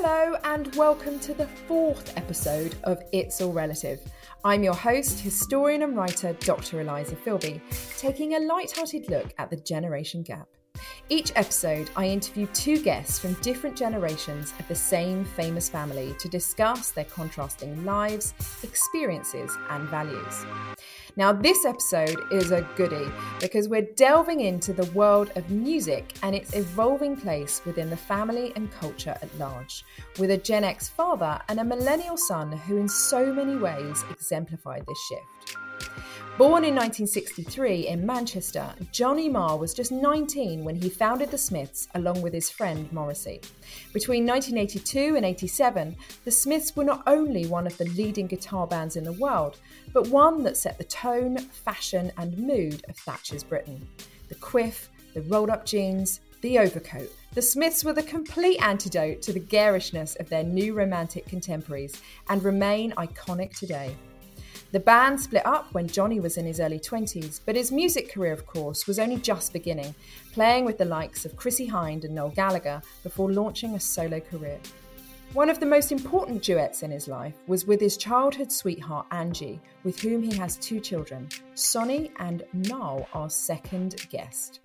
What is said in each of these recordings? Hello and welcome to the fourth episode of It's All Relative. I'm your host, historian and writer Dr. Eliza Philby, taking a light-hearted look at the generation gap. Each episode, I interview two guests from different generations of the same famous family to discuss their contrasting lives, experiences, and values. Now, this episode is a goodie because we're delving into the world of music and its evolving place within the family and culture at large, with a Gen X father and a millennial son who in so many ways exemplified this shift. Born in 1963 in Manchester, Johnny Marr was just 19 when he founded the Smiths along with his friend Morrissey. Between 1982 and 87, the Smiths were not only one of the leading guitar bands in the world, but one that set the tone, fashion and mood of Thatcher's Britain. The quiff, the rolled-up jeans, the overcoat. The Smiths were the complete antidote to the garishness of their new romantic contemporaries and remain iconic today. The band split up when Johnny was in his early 20s, but his music career, of course, was only just beginning, playing with the likes of Chrissie Hynde and Noel Gallagher before launching a solo career. One of the most important duets in his life was with his childhood sweetheart Angie, with whom he has two children. Sonny and Noel are second guest.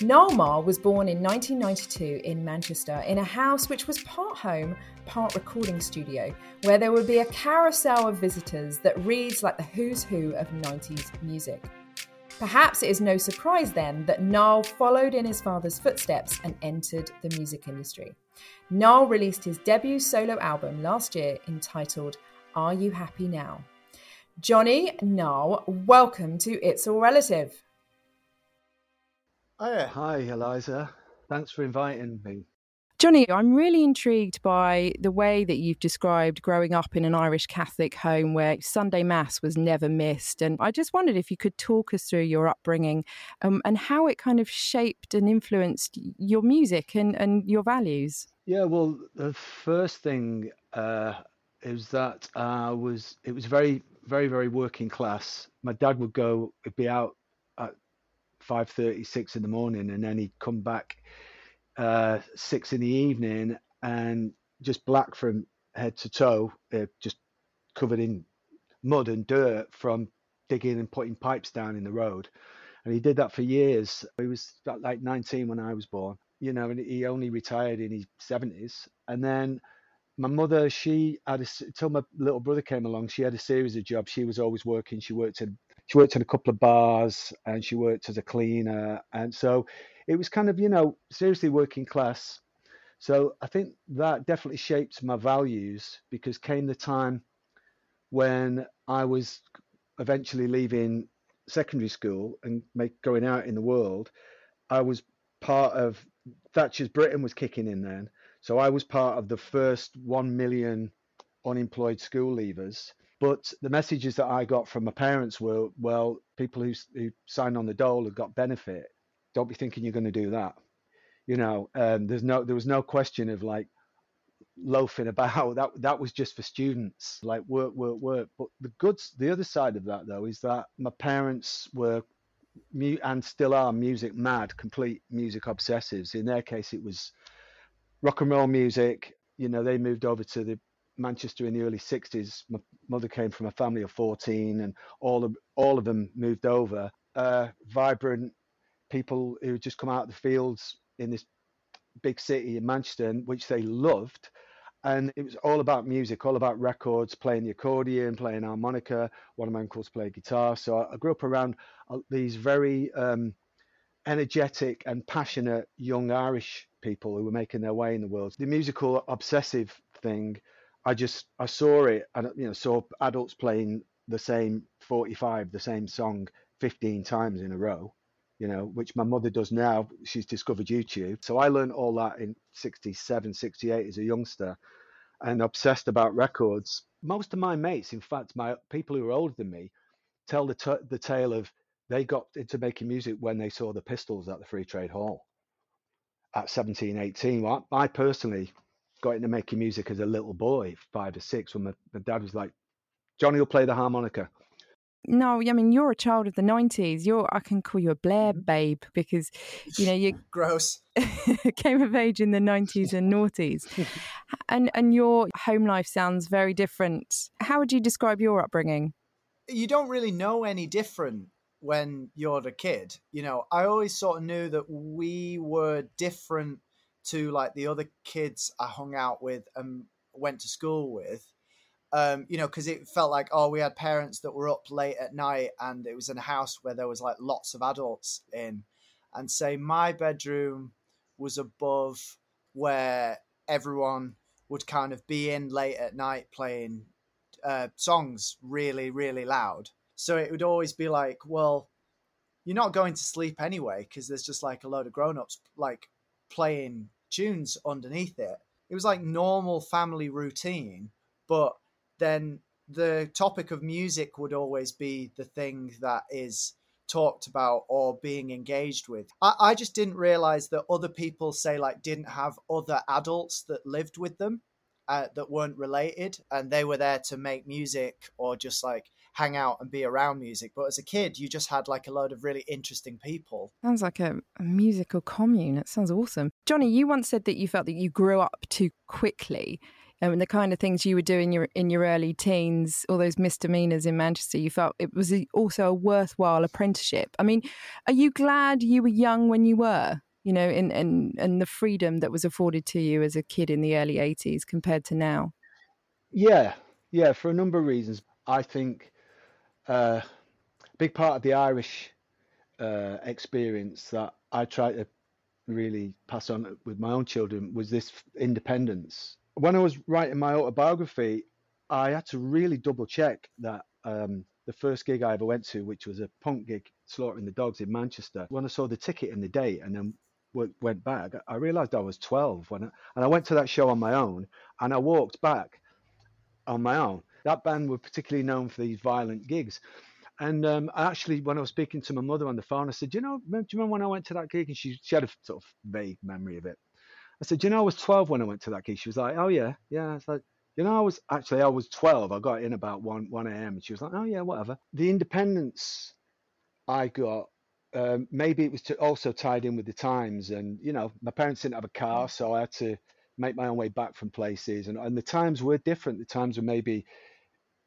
Nile Marr was born in 1992 in Manchester in a house which was part home, part recording studio, where there would be a carousel of visitors that reads like the who's who of 90s music. Perhaps it is no surprise then that Nile followed in his father's footsteps and entered the music industry. Nile released his debut solo album last year entitled Are You Happy Now? Johnny, Nile, welcome to It's All Relative. Hi, Eliza. Thanks for inviting me. Johnny, I'm really intrigued by the way that you've described growing up in an Irish Catholic home where Sunday Mass was never missed. And I just wondered if you could talk us through your upbringing and how it kind of shaped and influenced your music and your values. Yeah, well, the first thing is that it was very, very, very working class. My dad would go, he'd be out at 5:36 in the morning, and then he'd come back 6 in the evening, and just black from head to toe, just covered in mud and dirt from digging and putting pipes down in the road. And he did that for years. He was like 19 when I was born, you know, and he only retired in his 70s. And then my mother, she had until my little brother came along, she had a series of jobs. She was always working. She worked in a couple of bars, and she worked as a cleaner. And so it was kind of, you know, seriously working class. So I think that definitely shaped my values, because came the time when I was eventually leaving secondary school and going out in the world, I was part of Thatcher's Britain was kicking in then. So I was part of the first 1 million unemployed school leavers. But the messages that I got from my parents were, well, people who signed on the dole have got benefit. Don't be thinking you're going to do that. You know, there was no question of like loafing about. That was just for students, like work. But the other side of that, though, is that my parents were and still are music mad, complete music obsessives. In their case, it was rock and roll music. You know, they moved over to Manchester in the early 60s. My mother came from a family of 14, and all of them moved over. Vibrant people who just come out of the fields in this big city in Manchester, which they loved. And it was all about music, all about records, playing the accordion, playing harmonica. One of my uncles played guitar. So I grew up around these very energetic and passionate young Irish people who were making their way in the world. The musical obsessive thing, I saw it, and you know, saw adults playing the same 45, the same song 15 times in a row, you know, which my mother does now. She's discovered YouTube. So I learned all that in 67, 68 as a youngster, and obsessed about records. Most of my mates, in fact, people who are older than me, tell the tale of they got into making music when they saw the Pistols at the Free Trade Hall at 17, 18. Well, I personally got into making music as a little boy, 5 or 6, when my dad was like, Johnny will play the harmonica. No, I mean, you're a child of the 90s. I can call you a Blair babe because, you know, you gross came of age in the 90s and noughties. And your home life sounds very different. How would you describe your upbringing? You don't really know any different when you're a kid. You know, I always sort of knew that we were different to like the other kids I hung out with and went to school with. You know, because it felt like, oh, we had parents that were up late at night and it was in a house where there was like lots of adults in. And say my bedroom was above where everyone would kind of be in late at night playing songs really, really loud. So it would always be like, well, you're not going to sleep anyway because there's just like a load of grown-ups like playing tunes underneath it. It was like normal family routine, but then the topic of music would always be the thing that is talked about or being engaged with. I just didn't realize that other people say like didn't have other adults that lived with them that weren't related, and they were there to make music or just like hang out and be around music. But as a kid, you just had like a load of really interesting people. Sounds like a musical commune. That sounds awesome. Johnny, you once said that you felt that you grew up too quickly. And the kind of things you were doing in your early teens, all those misdemeanors in Manchester, you felt it was also a worthwhile apprenticeship. I mean, are you glad you were young when you were, you know, and the freedom that was afforded to you as a kid in the early 80s compared to now? Yeah, for a number of reasons. I think a big part of the Irish experience that I try to really pass on with my own children was this independence. When I was writing my autobiography, I had to really double check that the first gig I ever went to, which was a punk gig, Slaughter and the Dogs in Manchester, when I saw the ticket and the date and then went back, I realised I was 12. And I went to that show on my own and I walked back on my own. That band were particularly known for these violent gigs. And actually, when I was speaking to my mother on the phone, I said, do you remember when I went to that gig? And she had a sort of vague memory of it. I said, I was 12 when I went to that gig. She was like, oh, yeah. I was like, I was 12. I got in about 1 a.m. And she was like, oh, yeah, whatever. The independence I got, maybe it was also tied in with the times. And, you know, my parents didn't have a car, so I had to make my own way back from places. And the times were different. The times were maybe,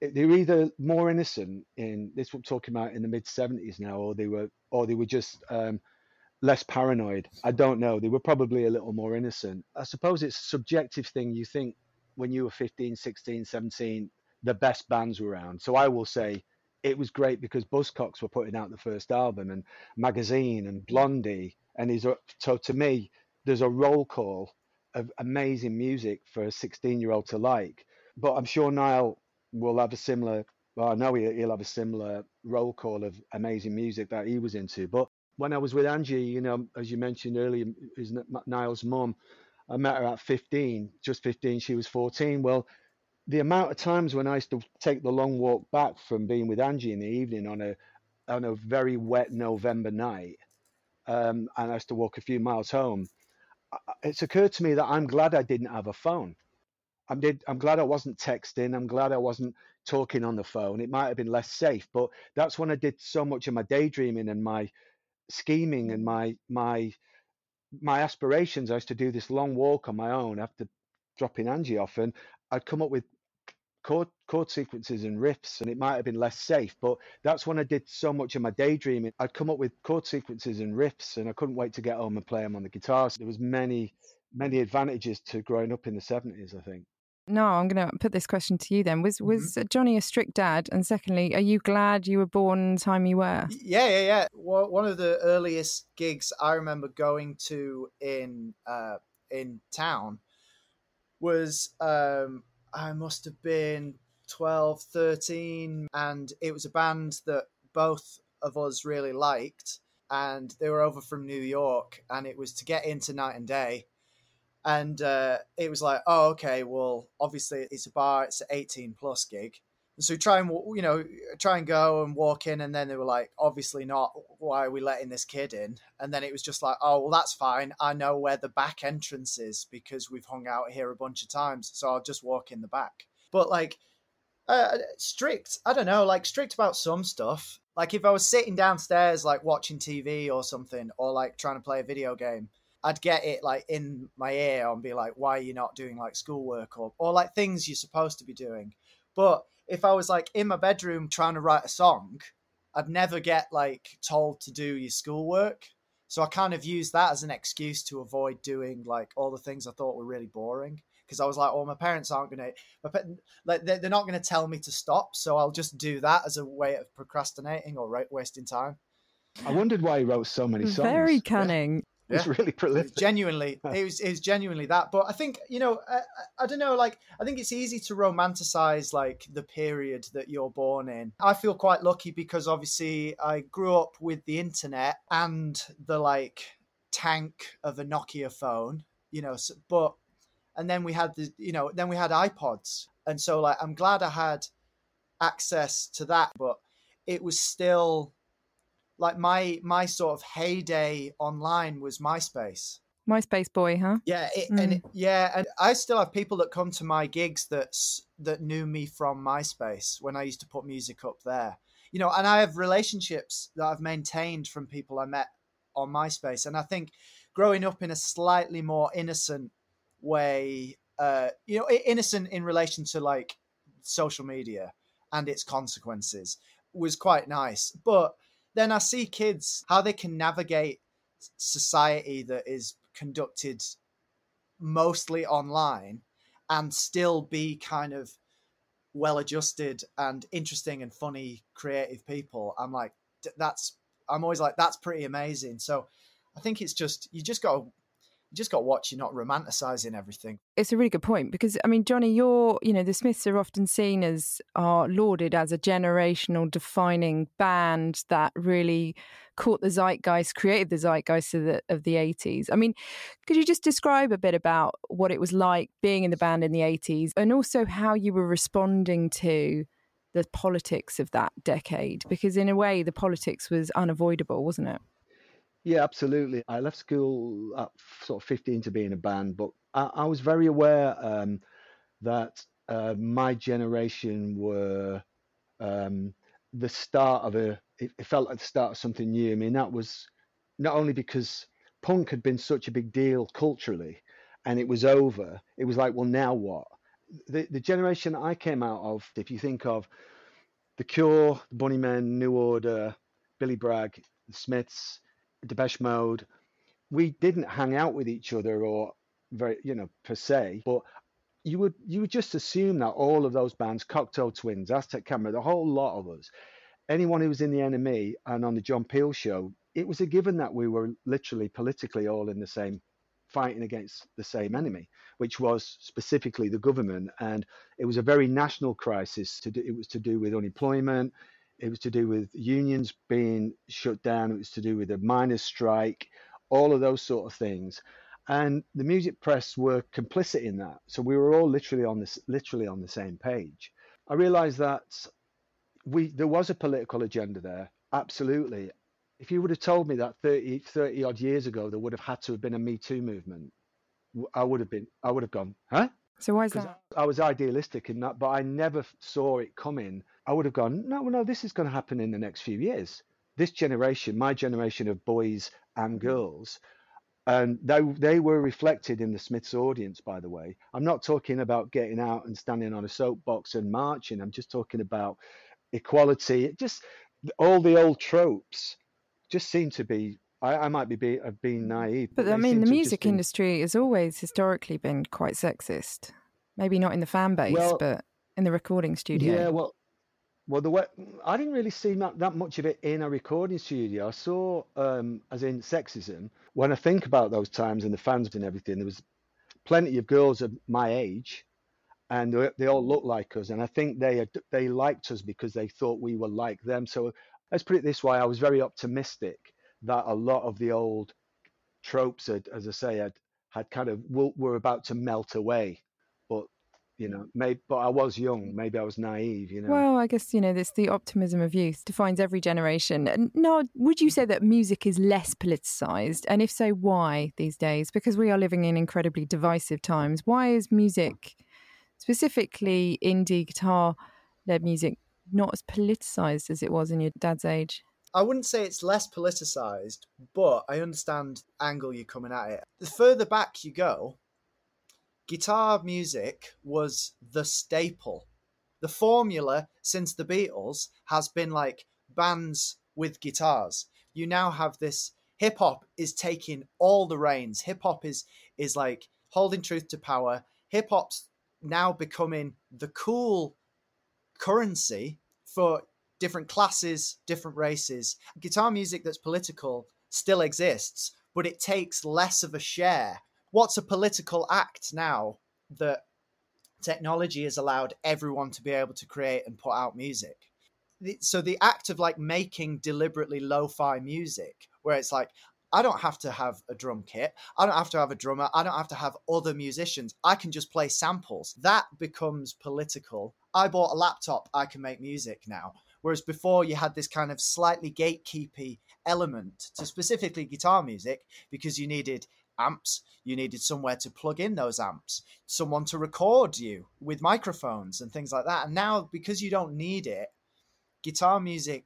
they were either more innocent in this, what I'm talking about in the mid-70s now, or they were just... less paranoid. I don't know. They were probably a little more innocent. I suppose it's a subjective thing. You think when you were 15, 16, 17, the best bands were around. So I will say it was great because Buzzcocks were putting out the first album and Magazine and Blondie. So to me, there's a roll call of amazing music for a 16-year-old to like. But I'm sure Nile will have a similar, well, I know he'll have a similar roll call of amazing music that he was into. But when I was with Angie, you know, as you mentioned earlier, is Niall's mum, I met her at 15, just 15, she was 14. Well, the amount of times when I used to take the long walk back from being with Angie in the evening on a very wet November night, and I used to walk a few miles home, it's occurred to me that I'm glad I didn't have a phone. I'm glad I wasn't texting. I'm glad I wasn't talking on the phone. It might have been less safe, but that's when I did so much of my daydreaming and my scheming and my aspirations. I used to do this long walk on my own after dropping Angie off, and I'd come up with chord sequences and riffs, and it might have been less safe, but that's when I did so much of my daydreaming. I'd come up with chord sequences and riffs, and I couldn't wait to get home and play them on the guitar. So there was many advantages to growing up in the 70s, I think. No, I'm going to put this question to you then. Was Johnny a strict dad? And secondly, are you glad you were born the time you were? Yeah. Well, one of the earliest gigs I remember going to in town was, I must have been 12, 13. And it was a band that both of us really liked. And they were over from New York. And it was to get into Night and Day. And it was like, oh, okay, well, obviously it's a bar, it's an 18+ gig. And so try and go and walk in. And then they were like, obviously not, why are we letting this kid in? And then it was just like, oh, well, that's fine. I know where the back entrance is because we've hung out here a bunch of times. So I'll just walk in the back. But like, Strict. I don't know, like strict about some stuff. Like if I was sitting downstairs, like watching TV or something, or like trying to play a video game, I'd get it like in my ear and be like, why are you not doing like schoolwork or like things you're supposed to be doing. But if I was like in my bedroom trying to write a song, I'd never get like told to do your schoolwork. So I kind of used that as an excuse to avoid doing like all the things I thought were really boring. Because I was like, oh, my parents aren't going to, like, they're not going to tell me to stop. So I'll just do that as a way of procrastinating or wasting time. I wondered why he wrote so many songs. Very cunning. Yeah. It's really prolific. It was genuinely that. But I think, you know, I don't know, like, I think it's easy to romanticize, like, the period that you're born in. I feel quite lucky because obviously I grew up with the internet and the, like, tank of a Nokia phone, you know, so, but... And then we had then we had iPods. And so like, I'm glad I had access to that, but it was still like my sort of heyday online was MySpace. MySpace boy, huh? Yeah. And I still have people that come to my gigs that knew me from MySpace when I used to put music up there, you know, and I have relationships that I've maintained from people I met on MySpace. And I think growing up in a slightly more innocent way, you know, innocent in relation to like social media and its consequences was quite nice. But then I see kids, how they can navigate society that is conducted mostly online and still be kind of well-adjusted and interesting and funny, creative people. I'm like, I'm always like, that's pretty amazing. So I think it's just, you just got to watch you're not romanticizing everything. It's a really good point because, I mean, Johnny, the Smiths are often seen as, are lauded as a generational defining band that really caught the zeitgeist, created the zeitgeist of the 80s. I mean, could you just describe a bit about what it was like being in the band in the 80s and also how you were responding to the politics of that decade? Because in a way, the politics was unavoidable, wasn't it? Yeah, absolutely. I left school at sort of 15 to be in a band, but I was very aware that my generation were the start of it felt like the start of something new. I mean, that was not only because punk had been such a big deal culturally and it was over. It was like, well, now what? The generation I came out of, if you think of the Cure, the Bunnymen, New Order, Billy Bragg, the Smiths, Depeche Mode, we didn't hang out with each other or very, you know, per se, but you would just assume that all of those bands, Cocteau Twins, Aztec Camera, the whole lot of us, anyone who was in the NME and on the John Peel show, it was a given that we were literally politically all in the same, fighting against the same enemy, which was specifically the government. And it was a very national crisis. It was to do with unemployment. It was to do with unions being shut down. It was to do with a miners' strike, all of those sort of things. And the music press were complicit in that. So we were all literally on the same page. I realised that there was a political agenda there, absolutely. If you would have told me that 30-odd years ago, there would have had to have been a Me Too movement, I would have gone, huh? So why is that? I was idealistic in that, but I never saw it coming. I would have gone, no, this is going to happen in the next few years. This generation, my generation of boys and girls, and they were reflected in the Smiths audience, by the way. I'm not talking about getting out and standing on a soapbox and marching. I'm just talking about equality. Just all the old tropes just seem to be, I might be being naive. But I mean, the music industry has always historically been quite sexist. Maybe not in the fan base, well, but in the recording studio. Yeah, well, the way I didn't really see that much of it in a recording studio. I saw, as in sexism, when I think about those times and the fans and everything, there was plenty of girls of my age, and they all looked like us. And I think they liked us because they thought we were like them. So let's put it this way: I was very optimistic that a lot of the old tropes, as I say, had kind of were about to melt away. You know, but I was young. Maybe I was naive, you know. Well, I guess, you know, this the optimism of youth defines every generation. And now, would you say that music is less politicised? And if so, why these days? Because we are living in incredibly divisive times. Why is music, specifically indie guitar, their music not as politicised as it was in your dad's age? I wouldn't say it's less politicised, but I understand the angle you're coming at it. The further back you go, guitar music was the staple. The formula since the Beatles has been like bands with guitars. You now have this, hip-hop is taking all the reins. Hip-hop is like holding truth to power. Hip-hop's now becoming the cool currency for different classes, different races. Guitar music that's political still exists, but it takes less of a share. What's a political act now that technology has allowed everyone to be able to create and put out music? So the act of like making deliberately lo-fi music, where it's like, I don't have to have a drum kit. I don't have to have a drummer. I don't have to have other musicians. I can just play samples. That becomes political. I bought a laptop. I can make music now. Whereas before you had this kind of slightly gatekeepy element to specifically guitar music, because you needed amps, you needed somewhere to plug in those amps, someone to record you with microphones and things like that. And now, because you don't need it, guitar music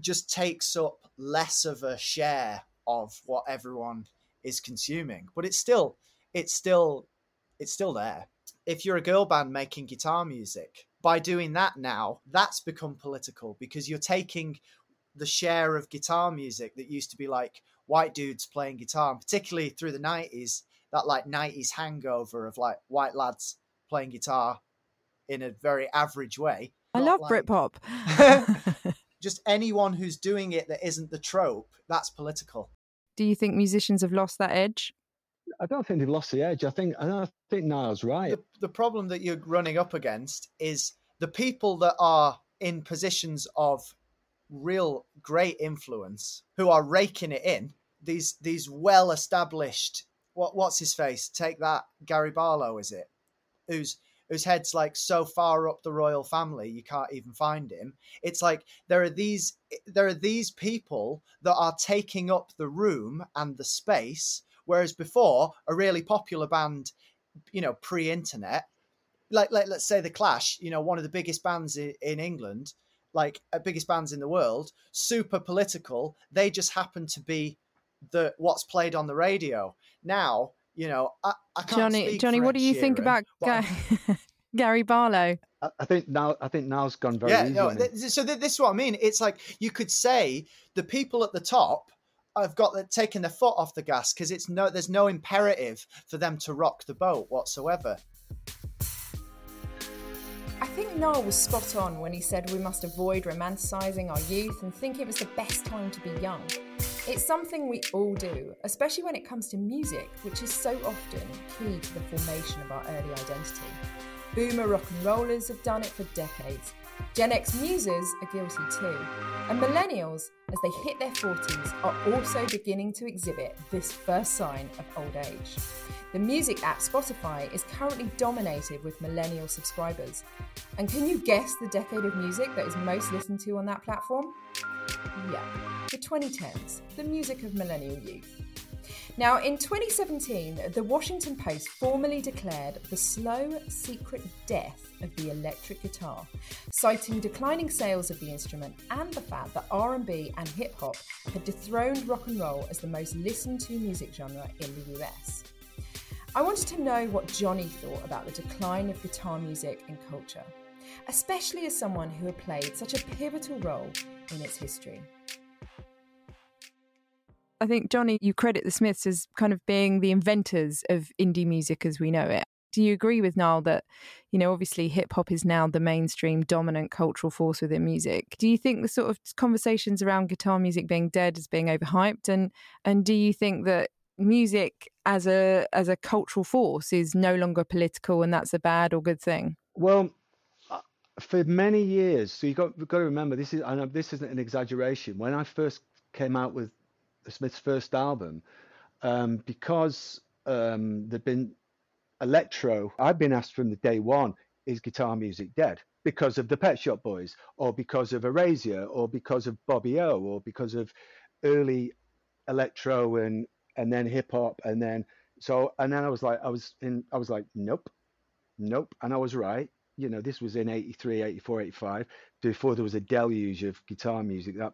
just takes up less of a share of what everyone is consuming, but it's still there. If you're a girl band making guitar music, by doing that now, that's become political, because you're taking the share of guitar music that used to be like white dudes playing guitar, and particularly through the 90s, that like 90s hangover of like white lads playing guitar in a very average way. I love like Britpop. Just anyone who's doing it that isn't the trope, that's political. Do you think musicians have lost that edge? I don't think they've lost the edge. I think Niall's right. The problem that you're running up against is the people that are in positions of real great influence, who are raking it in, these well-established, what's his face? Take that, Gary Barlow, is it? Whose head's like so far up the royal family you can't even find him. It's like there are these people that are taking up the room and the space, whereas before a really popular band, you know, pre-internet, like let's say The Clash, you know, one of the biggest bands in England, like biggest bands in the world, super political. They just happen to be the what's played on the radio now. You know, I can't. Johnny, what do you think about Gary Barlow? I think now's gone very easy. Yeah, no, this is what I mean. It's like you could say the people at the top have got taken their foot off the gas, because there's no imperative for them to rock the boat whatsoever. I think Noel was spot on when he said we must avoid romanticising our youth and think it was the best time to be young. It's something we all do, especially when it comes to music, which is so often key to the formation of our early identity. Boomer rock and rollers have done it for decades. Gen X muses are guilty too. And millennials, as they hit their 40s, are also beginning to exhibit this first sign of old age. The music app Spotify is currently dominated with millennial subscribers. And can you guess the decade of music that is most listened to on that platform? Yeah, the 2010s, the music of millennial youth. Now, in 2017, the Washington Post formally declared the slow, secret death of the electric guitar, citing declining sales of the instrument and the fact that R&B and hip-hop had dethroned rock and roll as the most listened-to music genre in the US. I wanted to know what Johnny thought about the decline of guitar music and culture, especially as someone who had played such a pivotal role in its history. I think, Johnny, you credit the Smiths as kind of being the inventors of indie music as we know it. Do you agree with Niall that, you know, obviously hip-hop is now the mainstream dominant cultural force within music? Do you think the sort of conversations around guitar music being dead as being overhyped? And do you think that music as a cultural force is no longer political, and that's a bad or good thing? Well, for many years, so you've got to remember, this isn't an exaggeration. When I first came out with the Smiths' first album, because there'd been electro, I've been asked from the day one, is guitar music dead? Because of the Pet Shop Boys, or because of Erasure, or because of Bobby O, or because of early electro and then hip hop, and then I was like, nope, and I was right. you know, this was in 83, 84, 85, before there was a deluge of guitar music. That,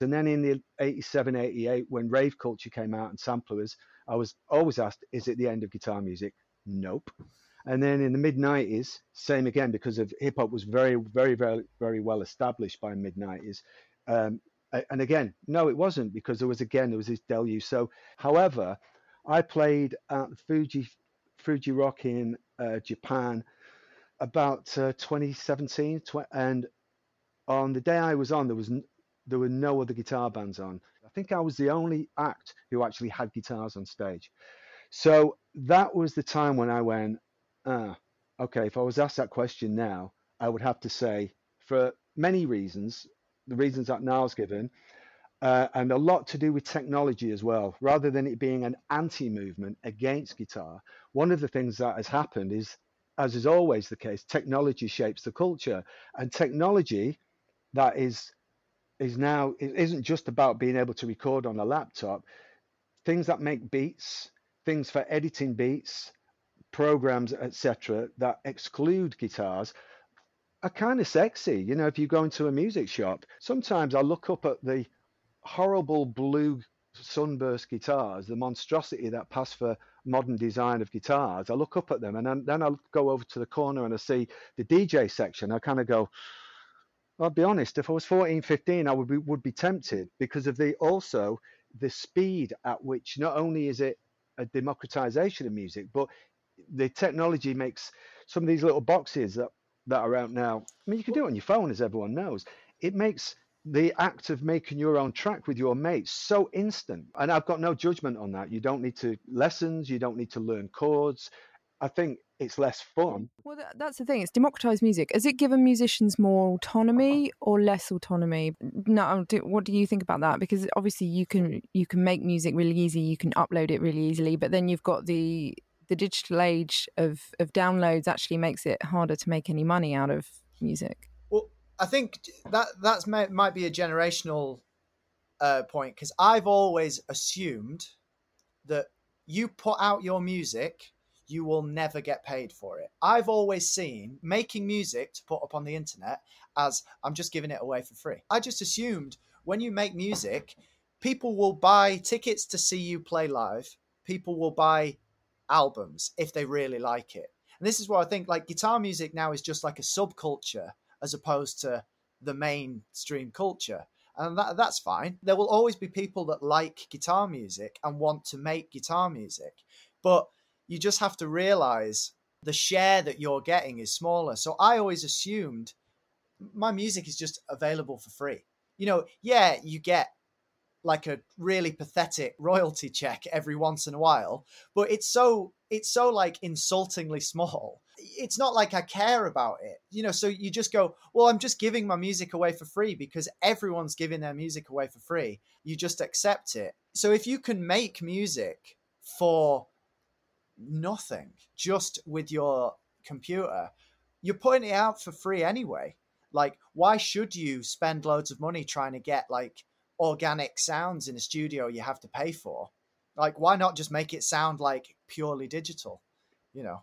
and then in the 87, 88, when rave culture came out and samplers, I was always asked, is it the end of guitar music? Nope. And then in the mid 90s, same again, because of hip hop was very, very, very, very well established by mid 90s. And again, no, it wasn't, because there was this deluge. So, however, I played at Fuji Rock in Japan about 2017, and on the day I was on, there were no other guitar bands on. I think I was the only act who actually had guitars on stage. So that was the time when I went, okay, if I was asked that question now, I would have to say, for many reasons, the reasons that Niall's given, and a lot to do with technology as well, rather than it being an anti-movement against guitar, one of the things that has happened is, as is always the case, technology shapes the culture. And technology that is now, it isn't just about being able to record on a laptop. Things that make beats, things for editing beats, programs, etc., that exclude guitars are kind of sexy. You know, if you go into a music shop, sometimes I look up at the horrible blue sunburst guitars, the monstrosity that pass for modern design of guitars. I look up at them, and then I'll go over to the corner and I see the DJ section. I kind of go, I'll be honest, if I was 14, 15, I would be tempted, because of the speed at which not only is it a democratization of music, but the technology makes some of these little boxes that are out now. I mean, you can do it on your phone, as everyone knows. It makes the act of making your own track with your mates so instant. And I've got no judgment on that. You don't need to lessons. You don't need to learn chords. I think it's less fun. Well, that's the thing. It's democratized music. Has it given musicians more autonomy or less autonomy? No, what do you think about that? Because obviously you can make music really easy. You can upload it really easily. But then you've got the digital age of downloads actually makes it harder to make any money out of music. Well, I think that might be a generational point, because I've always assumed that you put out your music, you will never get paid for it. I've always seen making music to put up on the internet as, I'm just giving it away for free. I just assumed when you make music, people will buy tickets to see you play live. People will buy albums if they really like it. And this is what I think, like, guitar music now is just like a subculture as opposed to the mainstream culture. And that's fine. There will always be people that like guitar music and want to make guitar music. But you just have to realize the share that you're getting is smaller. So I always assumed my music is just available for free. You know, yeah, you get like a really pathetic royalty check every once in a while, but it's so like insultingly small. It's not like I care about it, you know, so you just go, well, I'm just giving my music away for free because everyone's giving their music away for free. You just accept it. So if you can make music for nothing, just with your computer, you're putting it out for free anyway. Like, why should you spend loads of money trying to get like organic sounds in a studio you have to pay for? Like, why not just make it sound like purely digital, you know?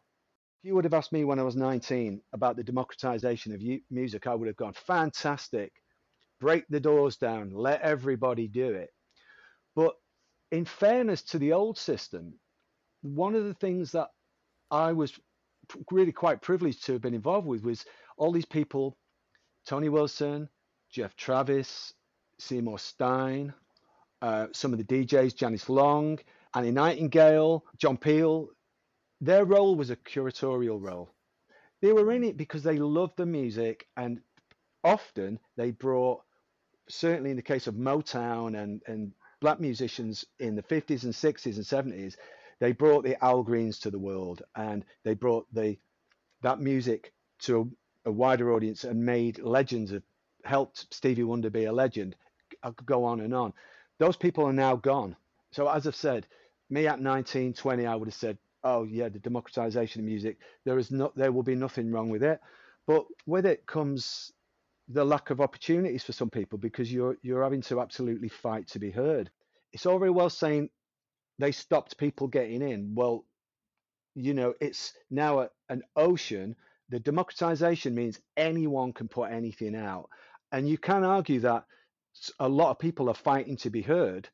If you would have asked me when I was 19 about the democratization of music, I would have gone, fantastic, break the doors down, let everybody do it. But in fairness to the old system, one of the things that I was really quite privileged to have been involved with was all these people, Tony Wilson, Jeff Travis, Seymour Stein, some of the DJs, Janice Long, Annie Nightingale, John Peel. Their role was a curatorial role. They were in it because they loved the music, and often they brought, certainly in the case of Motown and black musicians in the 50s and 60s and 70s, they brought the Al Greens to the world, and they brought that music to a wider audience and made legends of, helped Stevie Wonder be a legend. I could go on and on. Those people are now gone. So as I've said, me at 19, 20, I would have said, oh yeah, the democratization of music, there will be nothing wrong with it. But with it comes the lack of opportunities for some people, because you're having to absolutely fight to be heard. It's all very well saying they stopped people getting in. Well, you know, it's now an ocean The democratization means anyone can put anything out. And you can argue that a lot of people are fighting to be heard.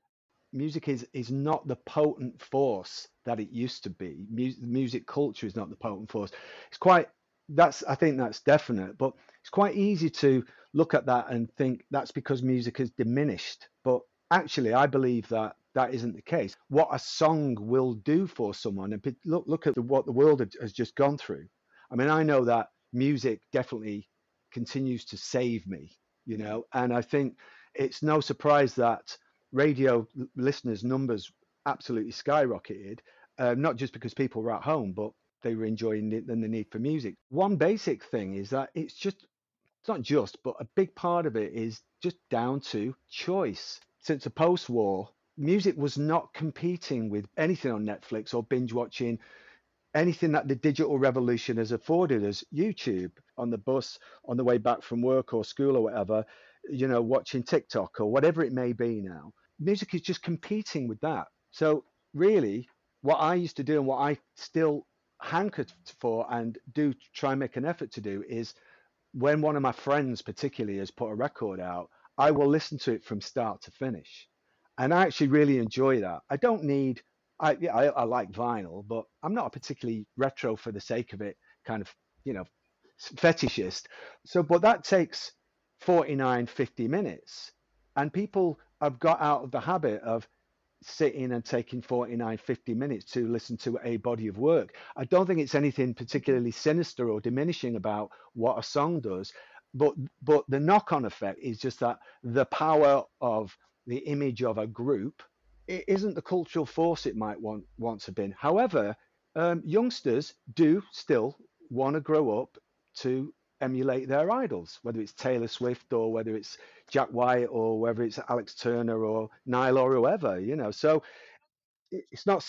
Music is not the potent force that it used to be. Music culture is not the potent force. I think that's definite, but it's quite easy to look at that and think that's because music has diminished. But actually, I believe that that isn't the case. What a song will do for someone, and look at what the world has just gone through. I mean, I know that music definitely continues to save me, you know, and I think it's no surprise that radio listeners' numbers absolutely skyrocketed, not just because people were at home, but they were enjoying it and the need for music. One basic thing is that it's not just, but a big part of it is just down to choice. Since the post-war, music was not competing with anything on Netflix or binge watching, anything that the digital revolution has afforded us. YouTube on the bus, on the way back from work or school or whatever, you know, watching TikTok or whatever it may be now. Music is just competing with that. So really what I used to do and what I still hanker for and do try and make an effort to do is when one of my friends particularly has put a record out, I will listen to it from start to finish. And I actually really enjoy that. I don't need, I like vinyl, but I'm not a particularly retro for the sake of it kind of, you know, fetishist. So, but that takes 49, 50 minutes. And people have got out of the habit of sitting and taking 49, 50 minutes to listen to a body of work. I don't think it's anything particularly sinister or diminishing about what a song does, but the knock-on effect is just that the power of the image of a group, it isn't the cultural force it might once have been. However, youngsters do still want to grow up to emulate their idols, whether it's Taylor Swift or whether it's Jack White or whether it's Alex Turner or Nile or whoever, you know. So it's not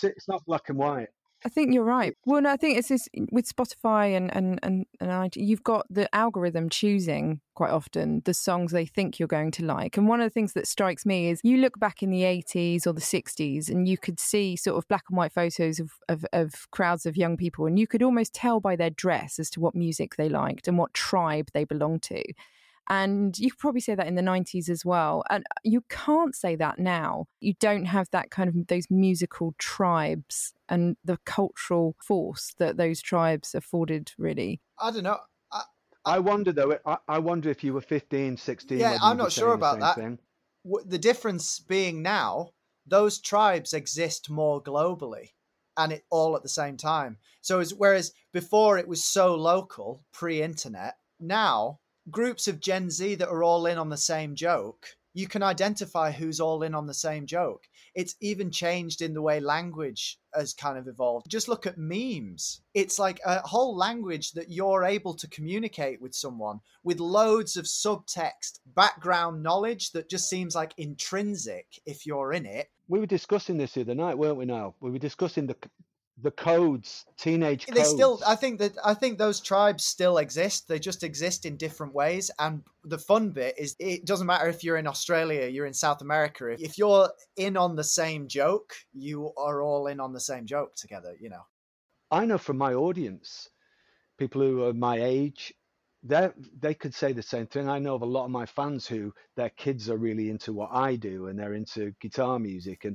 black and white. I think you're right. Well, no, I think it's this with Spotify and you've got the algorithm choosing quite often the songs they think you're going to like. And one of the things that strikes me is you look back in the 80s or the 60s and you could see sort of black and white photos of crowds of young people, and you could almost tell by their dress as to what music they liked and what tribe they belonged to. And you could probably say that in the 90s as well. And you can't say that now. You don't have that kind of those musical tribes and the cultural force that those tribes afforded, really. I don't know. I wonder, though, I wonder if you were 15, 16. Yeah, I'm not sure about that. The difference being now, those tribes exist more globally and it all at the same time. So whereas before it was so local, pre-internet, now groups of Gen Z that are all in on the same joke, you can identify who's all in on the same joke. It's even changed in the way language has kind of evolved. Just look at memes. It's like a whole language that you're able to communicate with someone with loads of subtext, background knowledge that just seems like intrinsic if you're in it. We were discussing this the other night, weren't we, Niall? We were discussing the codes, teenage codes. They still, I think those tribes still exist. They just exist in different ways. And the fun bit is it doesn't matter if you're in Australia, you're in South America. If you're in on the same joke, you are all in on the same joke together, you know. I know from my audience, people who are my age, they could say the same thing. I know of a lot of my fans who their kids are really into what I do and they're into guitar music,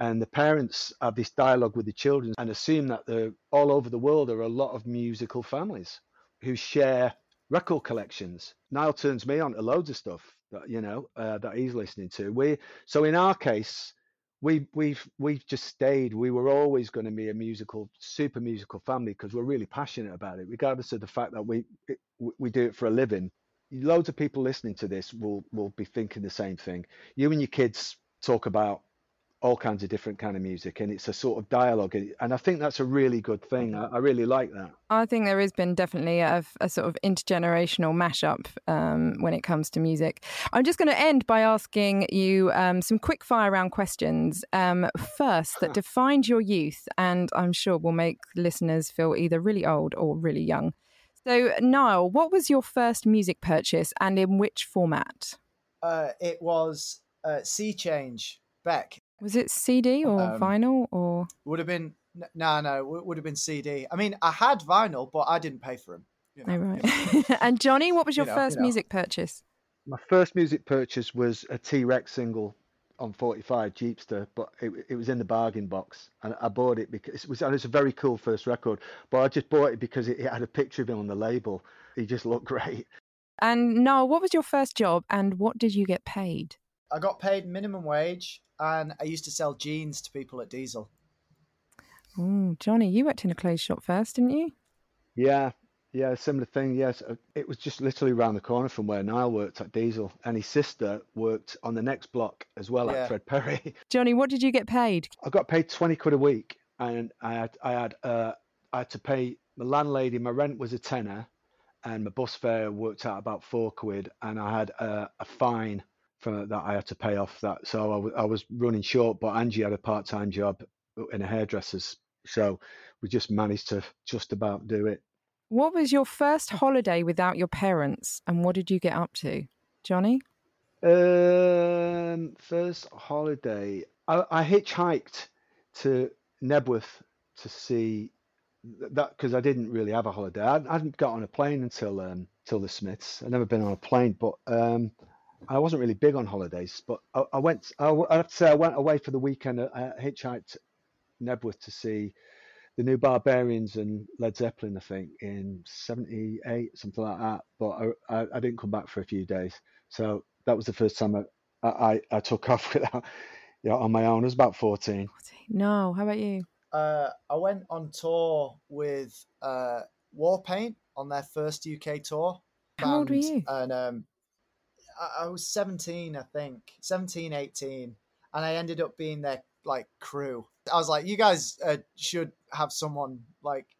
and the parents have this dialogue with the children and assume that all over the world are a lot of musical families who share record collections. Niall turns me on to loads of stuff that, you know, that he's listening to. So in our case, we've just stayed. We were always going to be a super musical family because we're really passionate about it, regardless of the fact that we do it for a living. Loads of people listening to this will be thinking the same thing. You and your kids talk about all kinds of different kind of music, and it's a sort of dialogue, and I think that's a really good thing. I really like that. I think there has been definitely a sort of intergenerational mashup when it comes to music. I'm just going to end by asking you some quick fire round questions first that defined your youth and I'm sure will make listeners feel either really old or really young. So Niall, what was your first music purchase and in which format? It was Sea Change, Beck. Was it CD or vinyl or? Would have been, no, it would have been CD. I mean, I had vinyl, but I didn't pay for them. You know, And Johnny, what was your first music purchase? My first music purchase was a T-Rex single on 45 Jeepster, but it was in the bargain box, and I bought it because it's a very cool first record, but I just bought it because it had a picture of him on the label. He just looked great. And Noel, what was your first job and what did you get paid? I got paid minimum wage and I used to sell jeans to people at Diesel. Oh, Johnny, you worked in a clothes shop first, didn't you? Yeah, similar thing, yes. It was just literally around the corner from where Nile worked at Diesel, and his sister worked on the next block as well at Fred Perry. Johnny, what did you get paid? I got paid 20 quid a week, and I had to pay my landlady. My rent was a tenner, and my bus fare worked out about 4 quid, and I had a fine that I had to pay off that. So I was running short, but Angie had a part-time job in a hairdresser's, so we just managed to just about do it. What was your first holiday without your parents and what did you get up to, Johnny? First holiday, I hitchhiked to Nebworth to see that because I didn't really have a holiday. I hadn't got on a plane until the Smiths. I'd never been on a plane, but I wasn't really big on holidays. But I went away for the weekend. I hitchhiked Nebworth to see the New Barbarians and Led Zeppelin, I think, in 78, something like that. But I didn't come back for a few days. So that was the first time I took off without, on my own. I was about 14. No, how about you? I went on tour with Warpaint on their first UK tour. How old were you? And I was 17, I think. 17, 18. And I ended up being their crew. I was like, you guys should have someone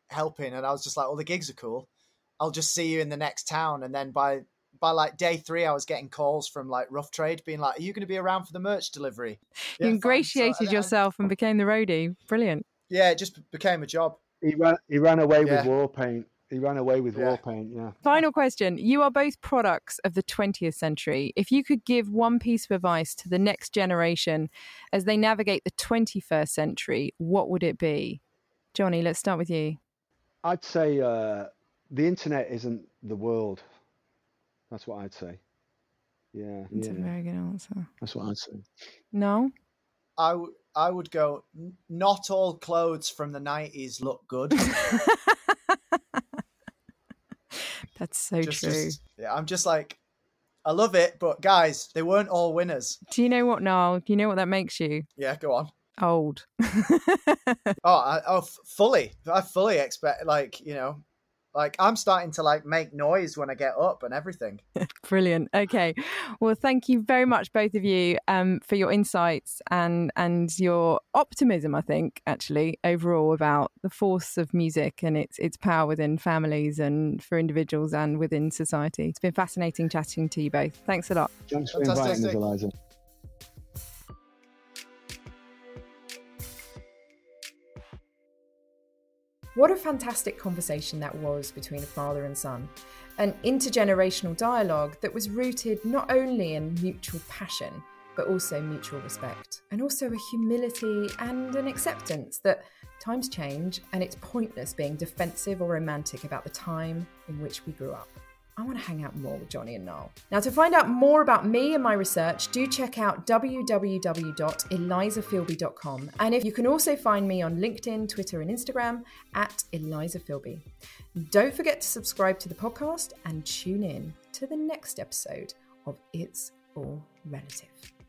helping, and I was just like, the gigs are cool, I'll just see you in the next town. And then by day 3 I was getting calls from Rough Trade being like, are you going to be around for the merch delivery? You ingratiated yourself and became the roadie. Brilliant. Yeah, it just became a job. He ran away with Warpaint. Final question. You are both products of the 20th century. If you could give one piece of advice to the next generation as they navigate the 21st century, what would it be? Johnny, let's start with you. I'd say the internet isn't the world. That's what I'd say. Yeah. That's a very good answer. That's what I'd say. No? I would go, not all clothes from the 90s look good. That's so true. I'm just like, I love it, but guys, they weren't all winners. Do you know what, Noel? Do you know what that makes you? Yeah, go on. Old. Fully. I fully expect, I'm starting to make noise when I get up and everything. Brilliant. Okay. Well, thank you very much, both of you, for your insights and your optimism, I think, actually, overall about the force of music and its power within families and for individuals and within society. It's been fascinating chatting to you both. Thanks a lot. Thanks for inviting us, Eliza. What a fantastic conversation that was between a father and son. An intergenerational dialogue that was rooted not only in mutual passion, but also mutual respect, and also a humility and an acceptance that times change and it's pointless being defensive or romantic about the time in which we grew up. I want to hang out more with Johnny and Noel. Now, to find out more about me and my research, do check out www.elizaphilby.com. And if you can also find me on LinkedIn, Twitter and Instagram at Eliza Philby. Don't forget to subscribe to the podcast and tune in to the next episode of It's All Relative.